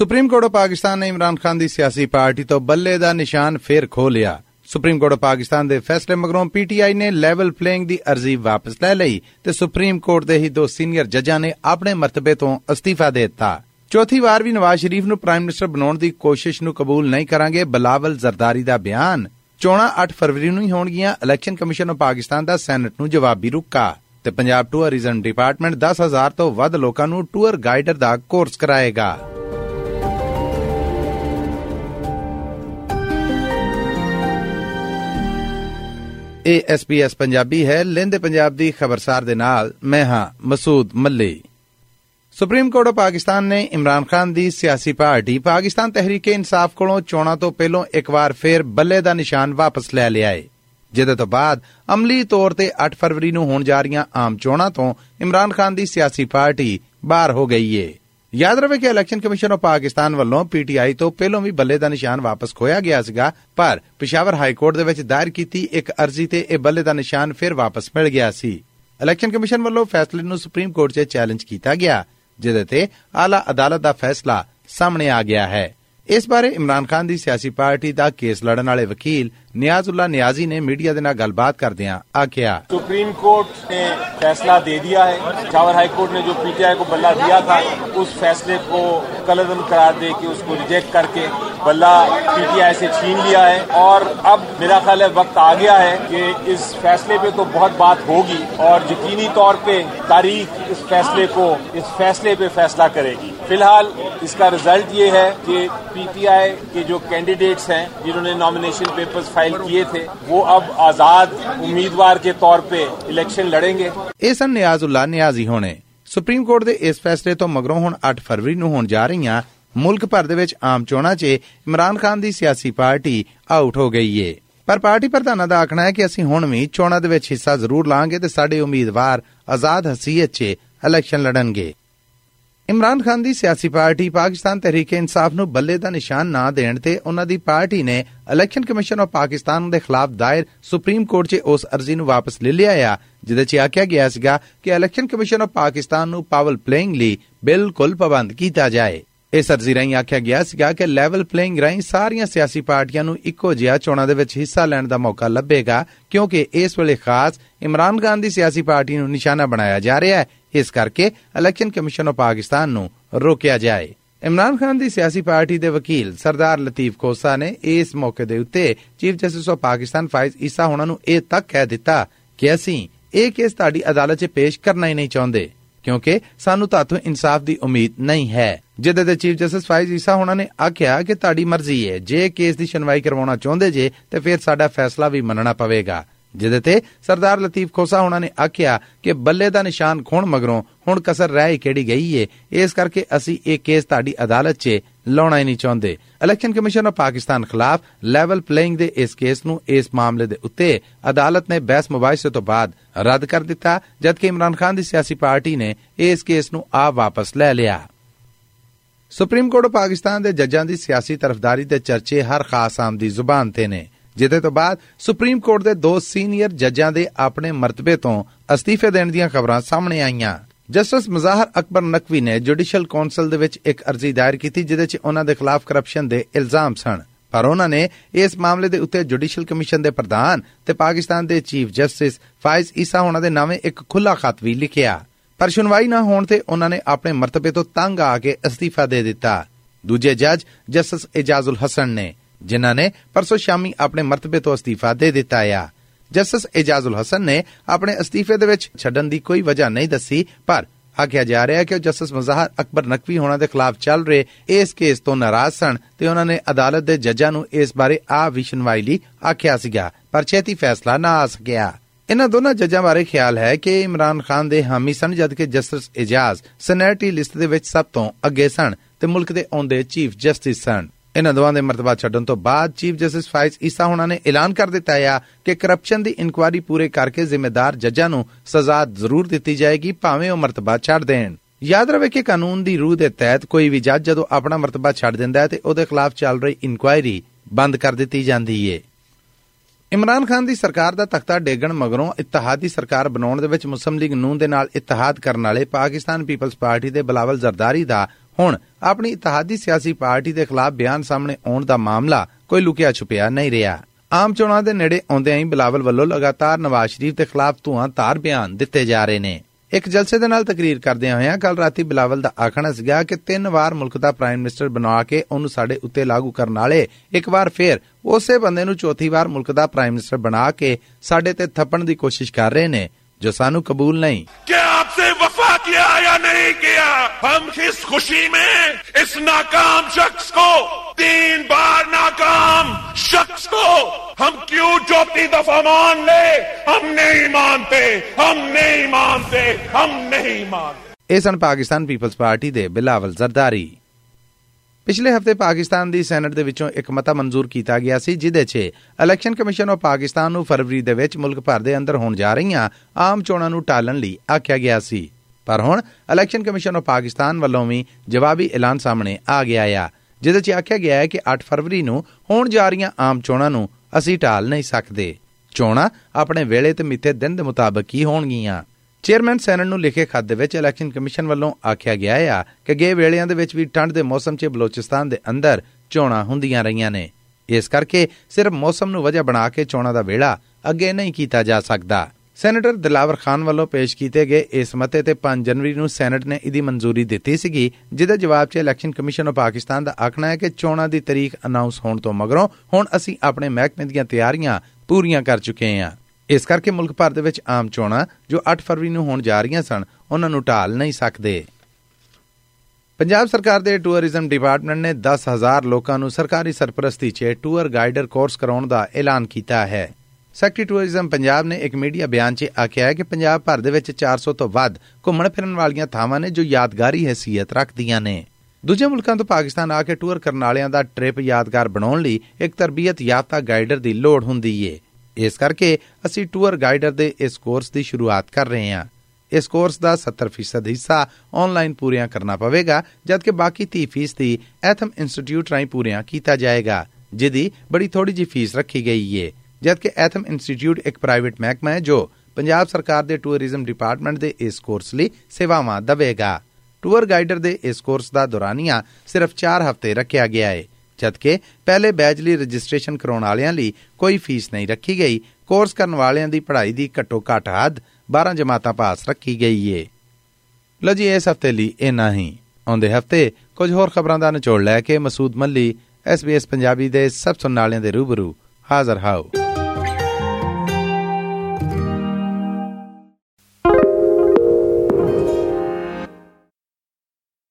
Supreme court of Pakistan ਨੇ ਇਮਰਾਨ ਖਾਨ ਦੀ ਸਿਆਸੀ ਪਾਰਟੀ ਤੋਂ ਬੱਲੇ ਦਾ ਨਿਸ਼ਾਨ ਫੇਰ ਖੋਹ ਲਿਆ। ਸੁਪਰੀਮ ਕੋਰਟ ਆਫ ਪਾਕਿਸਤਾਨ ਦੇ ਫੈਸਲੇ ਮਗਰੋਂ ਪੀਟੀਆਈ ਨੇ ਲੈਵਲ ਪਲੇਇੰਗ ਦੀ ਅਰਜ਼ੀ ਵਾਪਸ ਲੈ ਲਈ ਤੇ ਸੁਪਰੀਮ ਕੋਰਟ ਦੇ ਹੀ ਦੋ ਸੀਨੀਅਰ ਜੱਜਾਂ ਨੇ ਆਪਣੇ ਮਰਤਬੇ ਤੋਂ ਅਸਤੀਫਾ ਦੇ ਦਿੱਤਾ। ਚੌਥੀ ਵਾਰ ਵੀ ਨਵਾਜ਼ ਸ਼ਰੀਫ ਨੂੰ ਪ੍ਰਾਈਮ ਮਿਨਿਸਟਰ ਬਣਾਉਣ ਦੀ ਕੋਸ਼ਿਸ਼ ਨੂੰ ਕਬੂਲ ਨਹੀਂ ਕਰਾਂਗੇ, ਬਿਲਾਵਲ ਜ਼ਰਦਾਰੀ ਦਾ ਬਿਆਨ। ਚੋਣਾਂ 8 ਫਰਵਰੀ ਨੂੰ ਹੀ ਹੋਣਗੀਆਂ। ਇਲੈਕਸ਼ਨ ਕਮਿਸ਼ਨ ਆਫ ਪਾਕਿਸਤਾਨ ਦਾ ਸੈਨੇਟ ਨੂੰ ਜਵਾਬੀ ਰੁਕਾ ਤੇ ਪੰਜਾਬ ਟੂਰਿਜ਼ਮ ਡਿਪਾਰਟਮੈਂਟ 10,000 ਤੋਂ ਵੱਧ ਲੋਕਾਂ ਨੂੰ ਟੂਰ ਗਾਈਡਰ ਦਾ ਕੋਰਸ ਕਰਾਏਗਾ। ਇਹ SBS ਪੰਜਾਬੀ ਹੈ। ਲਹਿੰਦੇ ਪੰਜਾਬ ਦੀ ਖਬਰਸਾਰ ਦੇ ਨਾਲ ਮੈਂ ਹਾਂ Masood Malik. Supreme court of Pakistan ਨੇ ਇਮਰਾਨ ਖਾਨ ਦੀ ਸਿਆਸੀ ਪਾਰਟੀ ਪਾਕਿਸਤਾਨ ਤਹਿਰੀਕ-ਏ-ਇਨਸਾਫ ਕੋਲੋਂ ਚੋਣਾਂ ਤੋਂ ਪਹਿਲਾਂ ਇੱਕ ਵਾਰ ਫੇਰ ਬੱਲੇ ਦਾ ਨਿਸ਼ਾਨ ਵਾਪਸ ਲੈ ਲਿਆ ਏ, ਜਿਹਦੇ ਤੋਂ ਬਾਅਦ ਅਮਲੀ ਤੌਰ ਤੇ 8 ਫਰਵਰੀ ਨੂੰ ਹੋਣ ਜਾ ਰਹੀਆਂ ਆਮ ਚੋਣਾਂ ਤੋਂ ਇਮਰਾਨ ਖਾਨ ਦੀ ਸਿਆਸੀ ਪਾਰਟੀ ਬਾਹਰ ਹੋ ਗਈ ਏ। ਯਾਦ ਰਵੇ ਕਿ ਇਲੈਕਸ਼ਨ ਕਮਿਸ਼ਨ ਆਫ ਪਾਕਿਸਤਾਨ ਵੱਲੋਂ PTI ਤੋਂ ਪਹਿਲਾਂ ਵੀ ਬੱਲੇ ਦਾ ਨਿਸ਼ਾਨ ਵਾਪਸ ਖੋਇਆ ਗਿਆ ਸੀਗਾ, ਪਰ ਪਿਸ਼ਾਵਰ ਹਾਈ ਕੋਰਟ ਦੇ ਵਿੱਚ ਦਾਇਰ ਕੀਤੀ ਇੱਕ ਅਰਜ਼ੀ ਤੇ ਇਹ ਬੱਲੇ ਦਾ ਨਿਸ਼ਾਨ ਫਿਰ ਵਾਪਸ ਮਿਲ ਗਿਆ ਸੀ। ਇਲੈਕਸ਼ਨ ਕਮਿਸ਼ਨ ਵੱਲੋਂ ਫੈਸਲੇ ਨੂੰ ਸੁਪਰੀਮ ਕੋਰਟ 'ਚ ਚੈਲੰਜ ਕੀਤਾ ਗਿਆ, ਜਿਹਦੇ ਤੇ ਆਲਾ ਅਦਾਲਤ ਦਾ ਫੈਸਲਾ ਸਾਹਮਣੇ ਆ ਗਿਆ ਹੈ। ਇਸ ਬਾਰੇ ਇਮਰਾਨ ਖਾਨ ਦੀ ਸਿਆਸੀ ਪਾਰਟੀ ਦਾ ਕੇਸ ਲੜਨ ਵਾਲੇ ਵਕੀਲ ਨਿਆਜ਼ ਉੱਲਾ ਨਿਆਜ਼ੀ ਨੇ ਮੀਡੀਆ ਦੇ ਨਾਲ ਗੱਲਬਾਤ ਕਰਦਿਆਂ ਆਖਿਆ, ਸੁਪਰੀम कोर्ट ने फैसला दे दिया है। पेशावर हाई कोर्ट ने जो PTI को बल्ला दिया था उस फैसले को कलअदम करार दे के उसको रिजेक्ट करके बल्ला PTI से छीन लिया है और अब मेरा ख्याल है वक्त आ गया है कि इस फैसले पे तो बहुत बात होगी और यकीनी तौर पे तारीख इस फैसले पे फैसला करेगी। फिलहाल इसका रिजल्ट ये है कि PTI के जो कैंडिडेट्स हैं जिन्होंने नॉमिनेशन पेपर्स फाइल किए थे वो अब आजाद उम्मीदवार के तौर पे इलेक्शन लड़ेंगे। ਇਹ ਸਨ ਨਿਆਜ਼ ਉੱਲਾ ਨਿਆਜ਼ੀ ਹੋਣੇ। ਸੁਪਰੀਮ ਕੋਰਟ ਦੇ ਇਸ ਫੈਸਲੇ ਤੋਂ ਮਗਰੋਂ ਹੁਣ 8 ਫਰਵਰੀ ਨੂੰ ਹੋਣ ਜਾ ਰਹੀਆਂ ਮੁਲਕ ਭਰ ਦੇ ਵਿੱਚ ਆਮ ਚੋਣਾਂ 'ਚ ਇਮਰਾਨ ਖਾਨ ਦੀ ਸਿਆਸੀ ਪਾਰਟੀ ਆਊਟ ਹੋ ਗਈ ਏ, ਪਰ ਪਾਰਟੀ ਪ੍ਰਧਾਨਾਂ ਦਾ ਆਖਣਾ ਹੈ ਕਿ ਅਸੀਂ ਹੁਣ ਵੀ ਚੋਣਾਂ ਦੇ ਵਿੱਚ ਹਿੱਸਾ ਜ਼ਰੂਰ ਲਾਂਗੇ ਤੇ ਸਾਡੇ ਉਮੀਦਵਾਰ ਆਜ਼ਾਦ ਹਸੀਅਤ 'ਚ ਇਲੈਕਸ਼ਨ ਲੜਨਗੇ। ਇਮਰਾਨ ਖਾਨ ਦੀ ਸਿਆਸੀ ਪਾਰਟੀ ਪਾਕਿਸਤਾਨ ਤਹਿਰੀਕ-ਏ-ਇਨਸਾਫ ਨੂੰ ਬੱਲੇ ਦਾ ਨਿਸ਼ਾਨ ਨਾ ਦੇਣ ਤੇ ਉਹਨਾਂ ਦੀ ਪਾਰਟੀ ਨੇ ਇਲੈਕਸ਼ਨ ਕਮਿਸ਼ਨ ਆਫ ਪਾਕਿਸਤਾਨ ਦੇ ਖਿਲਾਫ ਦਾਇਰ ਸੁਪਰੀਮ ਕੋਰਟ 'ਚ ਉਸ ਅਰਜ਼ੀ ਨੂੰ ਵਾਪਸ ਲੈ ਲਿਆ ਆ, ਜਿਹਦੇ 'ਚ ਆਖਿਆ ਗਿਆ ਸੀਗਾ ਕਿ ਇਲੈਕਸ਼ਨ ਕਮਿਸ਼ਨ ਆਫ ਪਾਕਿਸਤਾਨ ਨੂੰ ਪਾਵਰ ਪਲੇਇੰਗ ਲਈ ਬਿਲਕੁਲ ਪਾਬੰਦ ਕੀਤਾ ਜਾਏ। ਇਸ ਅਰਜ਼ੀ ਰਾਹੀਂ ਆਖਿਆ ਗਿਆ ਸੀਗਾ ਕਿ ਲੈਵਲ ਪਲੇਇੰਗ ਰਾਹੀਂ ਸਾਰੀਆਂ ਸਿਆਸੀ ਪਾਰਟੀਆਂ ਨੂੰ ਇੱਕੋ ਜਿਹਾ ਚੋਣਾਂ ਦੇ ਵਿੱਚ ਹਿੱਸਾ ਲੈਣ ਦਾ ਮੌਕਾ ਲੱਭੇਗਾ, ਕਿਉਂਕਿ ਇਸ ਵੇਲੇ ਖਾਸ ਇਮਰਾਨ ਖਾਨ ਦੀ ਸਿਆਸੀ ਪਾਰਟੀ ਨੂੰ ਨਿਸ਼ਾਨਾ ਬਣਾਇਆ ਜਾ ਰਿਹਾ ਹੈ। ਇਸ ਕਰਕੇ ਇਲੈਕਸ਼ਨ ਕਮਿਸ਼ਨ ਆਫ ਪਾਕਿਸਤਾਨ ਨੂੰ ਰੋਕਿਆ ਜਾਏ। ਇਮਰਾਨ ਖਾਨ ਦੀ ਸਿਆਸੀ ਪਾਰਟੀ ਦੇ ਵਕੀਲ ਸਰਦਾਰ ਲਤੀਫ ਖੋਸਾ ਨੇ ਇਸ ਮੌਕੇ ਦੇ ਉੱਤੇ chief justice of Pakistan Faiz Isa ਹੋਣਾ ਨੂੰ ਇਹ ਤੱਕ ਕਹਿ ਦਿੱਤਾ ਕਿ ਅਸੀਂ ਇਹ ਕੇਸ ਤੁਹਾਡੀ ਅਦਾਲਤ 'ਚ ਪੇਸ਼ ਕਰਨਾ ਹੀ ਨਹੀਂ ਚਾਹੁੰਦੇ, ਕਿਉਂਕਿ ਸਾਨੂੰ ਤੁਹਾਤੋਂ ਇਨਸਾਫ ਦੀ ਉਮੀਦ ਨਹੀਂ ਹੈ। ਜਿਹਦੇ ਤੇ ਚੀਫ ਜਸਟਿਸ ਫਾਇਜ਼ ਈਸਾ ਹੋਣਾ ਨੇ ਆਖਿਆ ਕਿ ਤੁਹਾਡੀ ਮਰਜ਼ੀ ਹੈ, ਜੇ ਕੇਸ ਦੀ ਸੁਣਵਾਈ ਕਰਵਾਉਣਾ ਚਾਹੁੰਦੇ ਜੇ ਤੇ ਫਿਰ ਸਾਡਾ ਫੈਸਲਾ ਵੀ ਮੰਨਣਾ ਪਵੇਗਾ। ਜਿਹਦੇ ਤੇ ਸਰਦਾਰ ਲਤੀਫ ਖੋਸਾ ਹੋਣਾ ਨੇ ਆਖਿਆ ਕਿ ਬੱਲੇ ਦਾ ਨਿਸ਼ਾਨ ਖੋਣ ਮਗਰੋਂ ਹੁਣ ਕਸਰ ਰਹਿ ਕਿਹੜੀ ਗਈ ਏ, ਇਸ ਕਰਕੇ ਅਸੀਂ ਇਹ ਕੇਸ ਤੁਹਾਡੀ ਅਦਾਲਤ 'ਚ ਲਾਉਣਾ ਹੀ ਨਹੀਂ ਚਾਹੁੰਦੇ। ਇਲੈਕਸ਼ਨ ਕਮਿਸ਼ਨ ਆਫ ਪਾਕਿਸਤਾਨ ਖਿਲਾਫ ਲੈਵਲ ਪਲੇਇੰਗ ਦੇ ਇਸ ਕੇਸ ਨੂੰ ਇਸ ਮਾਮਲੇ ਦੇ ਉੱਤੇ ਅਦਾਲਤ ਨੇ ਬਹਿਸ ਮੁਬਾਹਿਸੇ ਤੋਂ ਬਾਅਦ ਰੱਦ ਕਰ ਦਿੱਤਾ, ਜਦਕਿ ਇਮਰਾਨ ਖਾਨ ਦੀ ਸਿਆਸੀ ਪਾਰਟੀ ਨੇ ਇਸ ਕੇਸ ਨੂੰ ਆਪ ਵਾਪਸ ਲੈ ਲਿਆ। ਸੁਪਰੀਮ ਕੋਰਟ ਆਫ ਪਾਕਿਸਤਾਨ ਦੇ ਜੱਜਾਂ ਦੀ ਸਿਆਸੀ ਤਰਫਦਾਰੀ ਦੇ ਚਰਚੇ ਹਰ ਖਾਸ ਆਮ ਦੀ ਜ਼ੁਬਾਨ ਤੇ ਨੇ, ਜਿਹਦੇ ਤੋਂ ਬਾਅਦ ਸੁਪਰੀਮ ਕੋਰਟ ਦੇ ਦੋ ਸੀਨੀਅਰ ਜੱਜਾਂ ਦੇ ਆਪਣੇ ਮਰਤਬੇ ਤੋਂ ਅਸਤੀਫੇ ਦੇਣ ਦੀਆਂ ਖਬਰਾਂ ਸਾਹਮਣੇ ਆਈਆਂ। ਜਸਟਿਸ ਮਜ਼ਹਰ ਅਕਬਰ ਨਕਵੀ ਨੇ ਜੁਡੀਸ਼ਲ ਕੌਂਸਲ ਦੇ ਵਿੱਚ ਇੱਕ ਅਰਜ਼ੀ ਦਾਇਰ ਕੀਤੀ, ਜਿਹਦੇ 'ਚ ਉਹਨਾਂ ਦੇ ਖਿਲਾਫ ਕਰਪਸ਼ਨ ਦੇ ਇਲਜ਼ਾਮ ਸਨ, ਪਰ ਉਹਨਾਂ ਨੇ ਇਸ ਮਾਮਲੇ ਦੇ ਉੱਤੇ ਜੁਡੀਸ਼ਲ ਕਮਿਸ਼ਨ ਦੇ ਪ੍ਰਧਾਨ ਤੇ ਪਾਕਿਸਤਾਨ ਦੇ ਚੀਫ ਜਸਟਿਸ ਫਾਇਜ਼ ਈਸਾ ਹੋਣਾ ਦੇ ਨਾਵੇਂ ਇੱਕ ਖੁੱਲ੍ਹਾ ਖਤ ਵੀ ਲਿਖਿਆ, ਪਰ ਸੁਣਵਾਈ ਨਾ ਹੋਣ ਤੇ ਉਹਨਾਂ ਨੇ ਆਪਣੇ ਮਰਤਬੇ ਤੋਂ ਤੰਗ ਆ ਕੇ ਅਸਤੀਫਾ ਦੇ ਦਿੱਤਾ। ਦੂਜੇ ਜੱਜ ਜਸਟਿਸ ਏਜਾਜ਼ ਉਲ ਹਸਨ ਨੇ, ਜਿਨ੍ਹਾਂ ਨੇ ਪਰਸੋਂ ਸ਼ਾਮੀ ਆਪਣੇ ਮਰਤਬੇ ਤੋਂ ਅਸਤੀਫਾ ਦੇ ਦਿੱਤਾ ਆ। ਜਸਟਿਸ ਏਜਾਜ਼ ਉਲ ਹਸਨ ਨੇ ਆਪਣੇ ਅਸਤੀਫੇ ਦੇ ਵਿੱਚ ਛੱਡਣ ਦੀ ਕੋਈ ਵਜ੍ਹਾ ਨਹੀਂ ਦੱਸੀ, ਪਰ ਆਖਿਆ ਜਾ ਰਿਹਾ ਕਿ ਉਹ ਜਸਟਿਸ ਮਜ਼ਹਰ ਅਕਬਰ ਨਕਵੀ ਹੋਣਾ ਦੇ ਖਿਲਾਫ ਚੱਲ ਰਹੇ ਇਸ ਕੇਸ ਤੋਂ ਨਾਰਾਜ਼ ਸਨ ਤੇ ਉਹਨਾਂ ਨੇ ਅਦਾਲਤ ਦੇ ਜੱਜਾਂ ਨੂੰ ਇਸ ਬਾਰੇ ਆਪ ਵੀ ਸੁਣਵਾਈ ਲਈ ਆਖਿਆ ਸੀਗਾ, ਪਰ ਛੇਤੀ ਫੈਸਲਾ ਨਾ ਆ ਸਕਿਆ। ਇਹਨਾਂ ਦੋਨਾਂ ਜੱਜਾਂ ਬਾਰੇ ਖਿਆਲ ਹੈ ਕਿ ਇਮਰਾਨ ਖਾਨ ਦੇ ਹਾਮੀ ਸਨ, ਜਦਕਿ ਜਸਟਿਸ ਏਜਾਜ਼ ਸੈਨੇਟਰੀ ਲਿਸਟ ਦੇ ਵਿੱਚ ਸਭ ਤੋਂ ਅੱਗੇ ਸਨ ਤੇ ਮੁਲਕ ਦੇ ਆਉਂਦੇ ਚੀਫ ਜਸਟਿਸ ਸਨ। ਇਹਨਾਂ ਦੋਵਾਂ ਦੇ ਮਰਤਬਾ ਛੱਡਣ ਤੋਂ ਬਾਅਦ ਚੀਫ ਜਸਟਿਸ ਫਾਇਜ਼ ਈਸਾ ਹੋਣਾ ਨੇ ਐਲਾਨ ਕਰ ਦਿੱਤਾ ਆ ਕਿ ਕਰਪਸ਼ਨ ਦੀ ਇਨਕੁਆਇਰੀ ਪੂਰੇ ਕਰਕੇ ਜ਼ਿੰਮੇਦਾਰ ਜੱਜਾਂ ਨੂੰ ਸਜ਼ਾ ਜ਼ਰੂਰ ਦਿੱਤੀ ਜਾਏਗੀ, ਭਾਵੇਂ ਉਹ ਮਰਤਬਾ ਛੱਡ ਦੇਣ। ਯਾਦ ਰਵੇ ਕਿ ਕਾਨੂੰਨ ਦੀ ਰੂਹ ਦੇ ਤਹਿਤ ਕੋਈ ਵੀ ਜੱਜ ਜਦੋਂ ਆਪਣਾ ਮਰਤਬਾ ਛੱਡ ਦਿੰਦਾ ਹੈ ਤੇ ਉਹਦੇ ਖਿਲਾਫ ਚੱਲ ਰਹੀ ਇਨਕੁਆਇਰੀ ਬੰਦ ਕਰ ਦਿੱਤੀ ਜਾਂਦੀ ਏ। ਇਮਰਾਨ ਖਾਨ ਦੀ ਸਰਕਾਰ ਦਾ ਤਖਤਾ ਡੇਗਣ ਮਗਰੋਂ ਇਤਿਹਾਦੀ ਸਰਕਾਰ ਬਣਾਉਣ ਦੇ ਵਿੱਚ ਮੁਸਲਿਮ ਲੀਗ ਨੂਨ ਦੇ ਨਾਲ ਇਤਿਹਾਦ ਕਰਨ ਵਾਲੇ ਪਾਕਿਸਤਾਨ ਪੀਪਲਸ ਪਾਰਟੀ ਦੇ ਬਿਲਾਵਲ ਜ਼ਰਦਾਰੀ ਦਾ ਹੁਣ ਆਪਣੀ ਇਤਿਹਾਦੀ ਸਿਆਸੀ ਪਾਰਟੀ ਦੇ ਖਿਲਾਫ ਬਿਆਨ ਸਾਹਮਣੇ ਆਉਣ ਦਾ ਮਾਮਲਾ ਕੋਈ ਲੁਕਿਆ ਛੁਪਿਆ ਨਹੀਂ ਰਿਹਾ। ਆਮ ਚੋਣਾਂ ਦੇ ਨੇੜੇ ਆਉਂਦਿਆਂ ਹੀ ਬਿਲਾਵਲ ਵੱਲੋਂ ਲਗਾਤਾਰ ਨਵਾਜ਼ ਸ਼ਰੀਫ ਦੇ ਖਿਲਾਫ ਧੂੰਆਂਧਾਰ ਬਿਆਨ ਦਿੱਤੇ ਜਾ ਰਹੇ ਨੇ। ਇੱਕ ਜਲਸੇ ਦੇ ਨਾਲ ਤਕਰੀਰ ਕਰਦਿਆਂ ਹੋਇਆਂ ਕੱਲ ਰਾਤੀ ਬਿਲਾਵਲ ਦਾ ਆਖਣਾ ਸੀਗਾ ਕਿ 3 ਵਾਰ ਮੁਲਕ ਦਾ ਪ੍ਰਾਈਮ ਮਿਨਿਸਟਰ ਬਣਾ ਕੇ ਉਹਨੂੰ ਸਾਡੇ ਉੱਤੇ ਲਾਗੂ ਕਰਨ ਵਾਲੇ ਇੱਕ ਵਾਰ ਫੇਰ ਉਸੇ ਬੰਦੇ ਨੂੰ 4ਥੀ ਵਾਰ ਮੁਲਕ ਦਾ ਪ੍ਰਾਈਮ ਮਿਨਿਸਟਰ ਬਣਾ ਕੇ ਸਾਡੇ ਤੇ ਥੱਪਣ ਦੀ ਕੋਸ਼ਿਸ਼ ਕਰ ਰਹੇ ਨੇ, ਜੋ ਸਾਨੂੰ ਕਬੂਲ ਨਹੀਂ। ਕਿਆ ਆਪਸੇ ਵਫਾ ਕਿਆ ਜਾਂ ਨਹੀਂ ਕਿਆ? ਹਮ ਇਸ ਖੁਸ਼ੀ ਮੇਂ ਇਸ ਨਾਕਾਮ ਸ਼ਖਸ ਕੋ 3 ਬਾਰ ਨਾਕਾਮ ਸ਼ਖਸ ਕੋ हम क्यों चौथी दफा मान ले? हम नहीं मानते। ਇਹ ਸਨ ਪਾਕਿਸਤਾਨ ਪੀਪਲਸ ਪਾਰਟੀ ਦੇ ਬਿਲਾਵਲ ਜ਼ਰਦਾਰੀ। ਪਿਛਲੇ ਹਫ਼ਤੇ ਪਾਕਿਸਤਾਨ ਦੀ ਸੈਨੇਟ ਦੇ ਵਿੱਚੋਂ ਇੱਕ ਮਤਾ ਮਨਜ਼ੂਰ ਕੀਤਾ ਗਿਆ ਸੀ ਜਿਹਦੇ 'ਚ ਇਲੈਕਸ਼ਨ ਕਮਿਸ਼ਨ ਆਫ ਪਾਕਿਸਤਾਨ ਨੂੰ ਫਰਵਰੀ ਦੇ ਵਿੱਚ ਮੁਲਕ ਭਰ ਦੇ ਅੰਦਰ ਹੋਣ ਜਾ ਰਹੀਆਂ ਆਮ ਚੋਣਾਂ ਨੂੰ ਟਾਲਣ ਲਈ ਆਖਿਆ ਗਿਆ ਸੀ, ਪਰ ਹੁਣ ਇਲੈਕਸ਼ਨ ਕਮਿਸ਼ਨ ਆਫ ਪਾਕਿਸਤਾਨ ਵੱਲੋਂ ਵੀ ਜਵਾਬੀ ਐਲਾਨ ਸਾਹਮਣੇ ਆ ਗਿਆ ਆ ਜਿਹਦੇ 'ਚ ਆਖਿਆ ਗਿਆ ਹੈ ਕਿ 8 ਫਰਵਰੀ ਨੂੰ ਹੋਣ ਜਾ ਰਹੀਆਂ ਆਮ ਚੋਣਾਂ ਨੂੰ ਅਸੀਂ ਟਾਲ ਨਹੀਂ ਸਕਦੇ। ਚੋਣਾਂ ਆਪਣੇ ਵੇਲੇ ਤੇ ਮਿੱਥੇ ਦਿਨ ਦੇ ਮੁਤਾਬਕ ਹੀ ਹੋਣਗੀਆਂ। ਚੇਅਰਮੈਨ ਸੈਨੇਟ ਨੂੰ ਲਿਖੇ ਖੱਤ ਦੇ ਵਿੱਚ ਇਲੈਕਸ਼ਨ ਕਮਿਸ਼ਨ ਵੱਲੋਂ ਆਖਿਆ ਗਿਆ ਆ ਕਿ ਗਏ ਵੇਲਿਆਂ ਦੇ ਵਿੱਚ ਵੀ ਠੰਡ ਦੇ ਮੌਸਮ 'ਚ ਬਲੋਚਿਸਤਾਨ ਦੇ ਅੰਦਰ ਚੋਣਾਂ ਹੁੰਦੀਆਂ ਰਹੀਆਂ ਨੇ, ਇਸ ਕਰਕੇ ਸਿਰਫ ਮੌਸਮ ਨੂੰ ਵਜ੍ਹਾ ਬਣਾ ਕੇ ਚੋਣਾਂ ਦਾ ਵੇਲਾ ਅੱਗੇ ਨਹੀਂ ਕੀਤਾ ਜਾ ਸਕਦਾ। ਸੈਨੇਟਰ ਦਿਲਾਵਰ ਖਾਨ ਵੱਲੋਂ ਪੇਸ਼ ਕੀਤੇ ਗਏ ਇਸ ਮਤੇ ਤੇ 5 ਜਨਵਰੀ ਨੂੰ ਸੈਨੇਟ ਨੇ ਇਹਦੀ ਮਨਜ਼ੂਰੀ ਦਿੱਤੀ ਸੀਗੀ, ਜਿਹਦੇ ਜਵਾਬ 'ਚ ਇਲੈਕਸ਼ਨ ਕਮਿਸ਼ਨ ਆਫ ਪਾਕਿਸਤਾਨ ਦਾ ਆਖਣਾ ਹੈ ਕਿ ਚੋਣਾਂ ਦੀ ਤਾਰੀਖ ਅਨਾਊਂਸ ਹੋਣ ਤੋਂ ਮਗਰੋਂ ਹੁਣ ਅਸੀਂ ਆਪਣੇ ਮਹਿਕਮੇ ਦੀਆਂ ਤਿਆਰੀਆਂ ਪੂਰੀਆਂ ਕਰ ਚੁੱਕੇ ਹਾਂ, ਇਸ ਕਰਕੇ ਮੁਲਕ ਭਰ ਦੇ ਵਿੱਚ ਆਮ ਚੋਣਾਂ ਜੋ 8 ਫਰਵਰੀ ਨੂੰ ਹੋਣ ਜਾ ਰਹੀਆਂ ਸਨ ਉਹਨਾਂ ਨੂੰ ਟਾਲ ਨਹੀਂ ਸਕਦੇ। ਪੰਜਾਬ ਸਰਕਾਰ ਦੇ ਟੂਰਿਜ਼ਮ ਡਿਪਾਰਟਮੈਂਟ ਨੇ 10,000 ਲੋਕਾਂ ਨੂੰ ਸਰਕਾਰੀ ਸਰਪ੍ਰਸਤੀ 'ਚ ਟੂਰ ਗਾਈਡਰ ਕੋਰਸ ਕਰਾਉਣ ਦਾ ਐਲਾਨ ਕੀਤਾ ਹੈ। ਸੈਕਟਰੀ ਟੂਰਿਜ਼ਮ ਪੰਜਾਬ ਨੇ ਇੱਕ ਮੀਡੀਆ ਬਿਆਨ 'ਚ ਆਖਿਆ ਹੈ ਕਿ ਪੰਜਾਬ ਭਰ ਦੇ ਵਿੱਚ 400 ਤੋਂ ਵੱਧ ਘੁੰਮਣ ਫਿਰਨ ਵਾਲੀਆਂ ਥਾਵਾਂ ਨੇ ਜੋ ਯਾਦਗਾਰੀ ਹੈਸੀਅਤ ਰੱਖਦੀਆਂ ਨੇ। ਦੂਜੇ ਮੁਲਕਾਂ ਤੋਂ ਪਾਕਿਸਤਾਨ ਆ ਕੇ ਟੂਰ ਕਰਨ ਵਾਲਿਆਂ ਦਾ ਟ੍ਰਿਪ ਯਾਦਗਾਰ ਬਣਾਉਣ ਲਈ ਇੱਕ ਤਰਬੀਅਤ ਯਾਫ਼ਤਾ ਗਾਈਡਰ ਦੀ ਲੋੜ ਹੁੰਦੀ ਏ, ਇਸ ਕਰਕੇ ਅਸੀਂ ਟੂਰ ਗਾਈਡਰ ਦੇ ਇਸ ਕੋਰਸ ਦੀ ਸ਼ੁਰੂਆਤ ਕਰ ਰਹੇ ਹਾਂ। ਇਸ ਕੋਰਸ ਦਾ 70% ਹਿੱਸਾ ਆਨਲਾਈਨ ਪੂਰੀਆਂ ਕਰਨਾ ਪਵੇਗਾ, ਜਦਕਿ ਬਾਕੀ 30% ਐਥਮ ਇੰਸਟੀਚਿਊਟ ਰਾਹੀਂ ਪੂਰੀਆਂ ਕੀਤਾ ਜਾਏਗਾ, ਜਿਹਦੀ ਬੜੀ ਥੋੜੀ ਜਿਹੀ ਫੀਸ ਰੱਖੀ ਗਈ ਏ, ਜਦਕਿ ਐਥਮ ਇੰਸਟੀਚਿਊਟ ਇੱਕ ਪ੍ਰਾਈਵੇਟ ਮਹਿਕਮਾ ਹੈ ਜੋ ਪੰਜਾਬ ਸਰਕਾਰ ਦੇ ਟੂਰਿਜ਼ਮ ਡਿਪਾਰਟਮੈਂਟ ਦੇ ਇਸ ਕੋਰਸ ਲਈ ਸੇਵਾਵਾਂ ਦੇਵੇਗਾ। ਟੂਰ ਗਾਈਡਰ ਦੇ ਇਸ ਕੋਰਸ ਦਾ ਦੌਰਾਨੀਆ ਸਿਰਫ 4 ਹਫ਼ਤੇ ਰੱਖਿਆ ਗਿਆ ਹੈ, ਜਦਕਿ ਪਹਿਲੇ ਬੈਚ ਲਈ ਰਜਿਸਟ੍ਰੇਸ਼ਨ ਕਰਾਉਣ ਵਾਲਿਆਂ ਲਈ ਕੋਈ ਫੀਸ ਨਹੀਂ ਰੱਖੀ ਗਈ। ਕੋਰਸ ਕਰਨ ਵਾਲਿਆਂ ਦੀ ਪੜ੍ਹਾਈ ਦੀ ਘੱਟੋ ਘੱਟ ਹੱਦ 12 ਜਮਾਤਾਂ ਪਾਸ ਰੱਖੀ ਗਈ ਹੈ। ਲਓ ਜੀ, ਇਸ ਹਫ਼ਤੇ ਲਈ ਇੰਨਾ ਹੀ। ਆਉਂਦੇ ਹਫ਼ਤੇ ਕੁਝ ਹੋਰ ਖਬਰਾਂ ਦਾ ਨਿਚੋੜ ਲੈ ਕੇ ਮਸੂਦ ਮੱਲੀ SBS ਪੰਜਾਬੀ ਦੇ ਸਭ ਸੁਣਨ ਵਾਲਿਆਂ ਦੇ ਰੂਬਰੂ ਹਾਜ਼ਰ ਹਾਓ।